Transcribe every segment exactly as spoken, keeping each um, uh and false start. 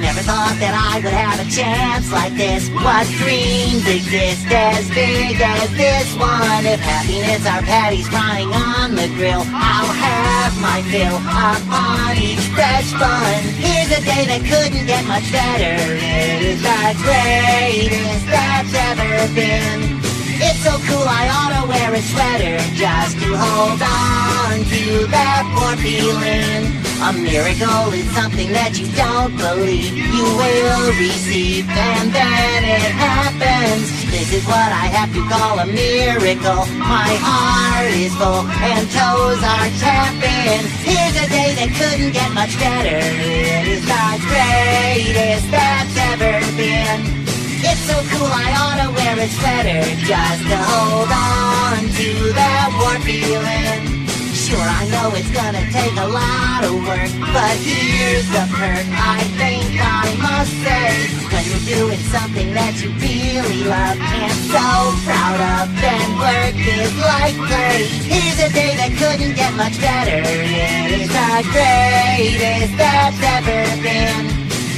Never thought that I would have a chance like this. What dreams exist as big as this one? If happiness are patties frying on the grill, I'll have my fill up on each fresh bun. Here's a day that couldn't get much better. It is the greatest that's ever been. It's so cool I ought to wear a sweater just to hold on to that poor feeling. A miracle is something that you don't believe you will receive, and then it happens. This is what I have to call a miracle. My heart is full and toes are tapping. Here's a day that couldn't get much better. It is the greatest that's ever been. It's so cool I ought to wear a sweater just to hold on to that warm feeling. Sure, I know it's gonna take a lot of work, but here's the perk I think I must say. When you're doing something that you really love and so proud of, then work is like play. Here's a day that couldn't get much better. It is the greatest that's ever been.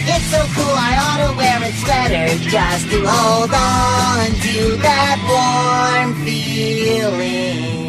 It's so cool I ought to wear a sweater just to hold on to that warm feeling.